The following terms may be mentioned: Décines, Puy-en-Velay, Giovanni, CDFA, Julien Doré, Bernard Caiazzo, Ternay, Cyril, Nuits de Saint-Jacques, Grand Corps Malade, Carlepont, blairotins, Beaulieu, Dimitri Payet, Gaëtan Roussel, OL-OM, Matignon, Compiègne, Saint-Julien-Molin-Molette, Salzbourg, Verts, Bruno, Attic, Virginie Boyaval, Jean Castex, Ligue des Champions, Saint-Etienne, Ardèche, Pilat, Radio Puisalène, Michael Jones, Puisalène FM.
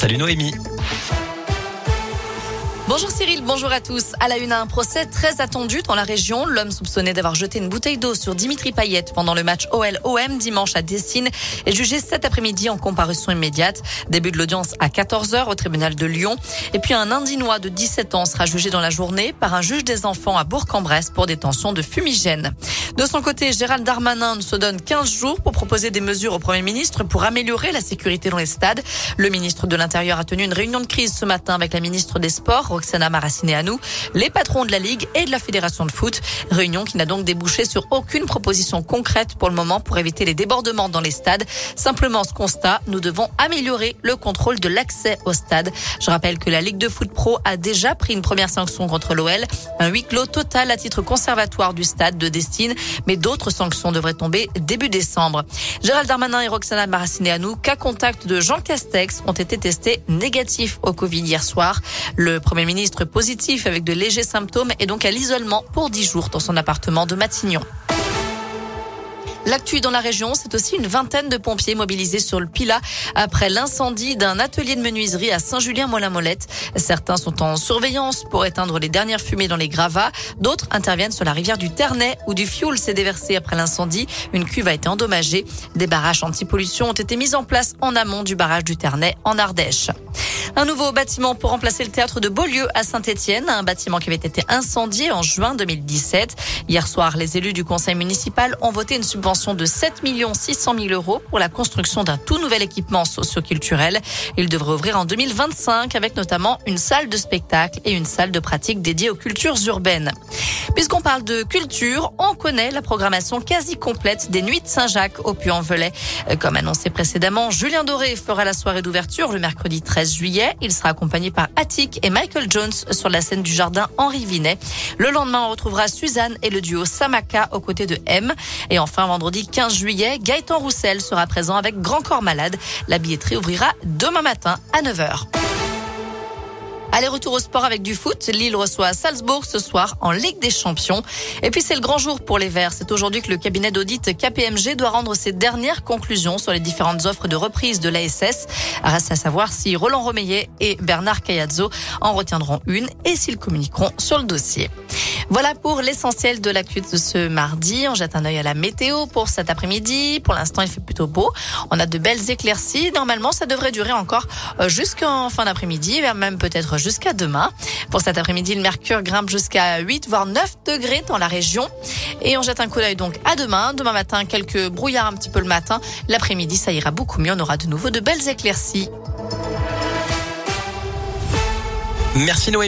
Salut Noémie. Bonjour Cyril, bonjour à tous. À la une, un procès très attendu dans la région. L'homme soupçonné d'avoir jeté une bouteille d'eau sur Dimitri Payet pendant le match OL-OM dimanche à Décines est jugé cet après-midi en comparution immédiate. Début de l'audience à 14h au tribunal de Lyon. Et puis un Indinois de 17 ans sera jugé dans la journée par un juge des enfants à Bourg-en-Bresse pour détention de fumigène. De son côté, Gérald Darmanin se donne 15 jours pour proposer des mesures au Premier ministre pour améliorer la sécurité dans les stades. Le ministre de l'Intérieur a tenu une réunion de crise ce matin avec la ministre des Sports, Roxana Maracineanu, les patrons de la Ligue et de la Fédération de foot. Réunion qui n'a donc débouché sur aucune proposition concrète pour le moment pour éviter les débordements dans les stades. Simplement ce constat, nous devons améliorer le contrôle de l'accès au stade. Je rappelle que la Ligue de foot pro a déjà pris une première sanction contre l'OL. Un huis clos total à titre conservatoire du stade de Décines. Mais d'autres sanctions devraient tomber début décembre. Gérald Darmanin et Roxana Maracineanu, cas contact de Jean Castex, ont été testés négatifs au Covid hier soir. Le Premier ministre positif avec de légers symptômes est donc à l'isolement pour 10 jours dans son appartement de Matignon. L'actu dans la région, c'est aussi une vingtaine de pompiers mobilisés sur le Pilat après l'incendie d'un atelier de menuiserie à Saint-Julien-Molin-Molette. Certains sont en surveillance pour éteindre les dernières fumées dans les gravats. D'autres interviennent sur la rivière du Ternay où du fioul s'est déversé après l'incendie. Une cuve a été endommagée. Des barrages anti-pollution ont été mis en place en amont du barrage du Ternay en Ardèche. Un nouveau bâtiment pour remplacer le théâtre de Beaulieu à Saint-Etienne, un bâtiment qui avait été incendié en juin 2017. Hier soir, les élus du conseil municipal ont voté une subvention de 7 600 000 € pour la construction d'un tout nouvel équipement socio-culturel. Il devrait ouvrir en 2025 avec notamment une salle de spectacle et une salle de pratique dédiée aux cultures urbaines. Puisqu'on parle de culture, on connaît la programmation quasi complète des Nuits de Saint-Jacques au Puy-en-Velay. Comme annoncé précédemment, Julien Doré fera la soirée d'ouverture le mercredi 13 juillet. Il sera accompagné par Attic et Michael Jones sur la scène du jardin Henri Vinet. Le lendemain, on retrouvera Suzanne et le duo Samaka aux côtés de M. Et enfin, vendredi 15 juillet, Gaëtan Roussel sera présent avec Grand Corps Malade. La billetterie ouvrira demain matin à 9h. Allez, retour au sport avec du foot. Lille reçoit Salzbourg ce soir en Ligue des Champions. Et puis c'est le grand jour pour les Verts. C'est aujourd'hui que le cabinet d'audit KPMG doit rendre ses dernières conclusions sur les différentes offres de reprise de l'ASS. Reste à savoir si Roland Romeyer et Bernard Caiazzo en retiendront une et s'ils communiqueront sur le dossier. Voilà pour l'essentiel de l'actu de ce mardi. On jette un œil à la météo pour cet après-midi. Pour l'instant, il fait plutôt beau. On a de belles éclaircies. Normalement, ça devrait durer encore jusqu'en fin d'après-midi, même peut-être jusqu'à demain. Pour cet après-midi, le mercure grimpe jusqu'à 8 voire 9 degrés dans la région. Et on jette un coup d'œil donc à demain. Demain matin, quelques brouillards un petit peu le matin. L'après-midi, ça ira beaucoup mieux. On aura de nouveau de belles éclaircies. Merci Noémie.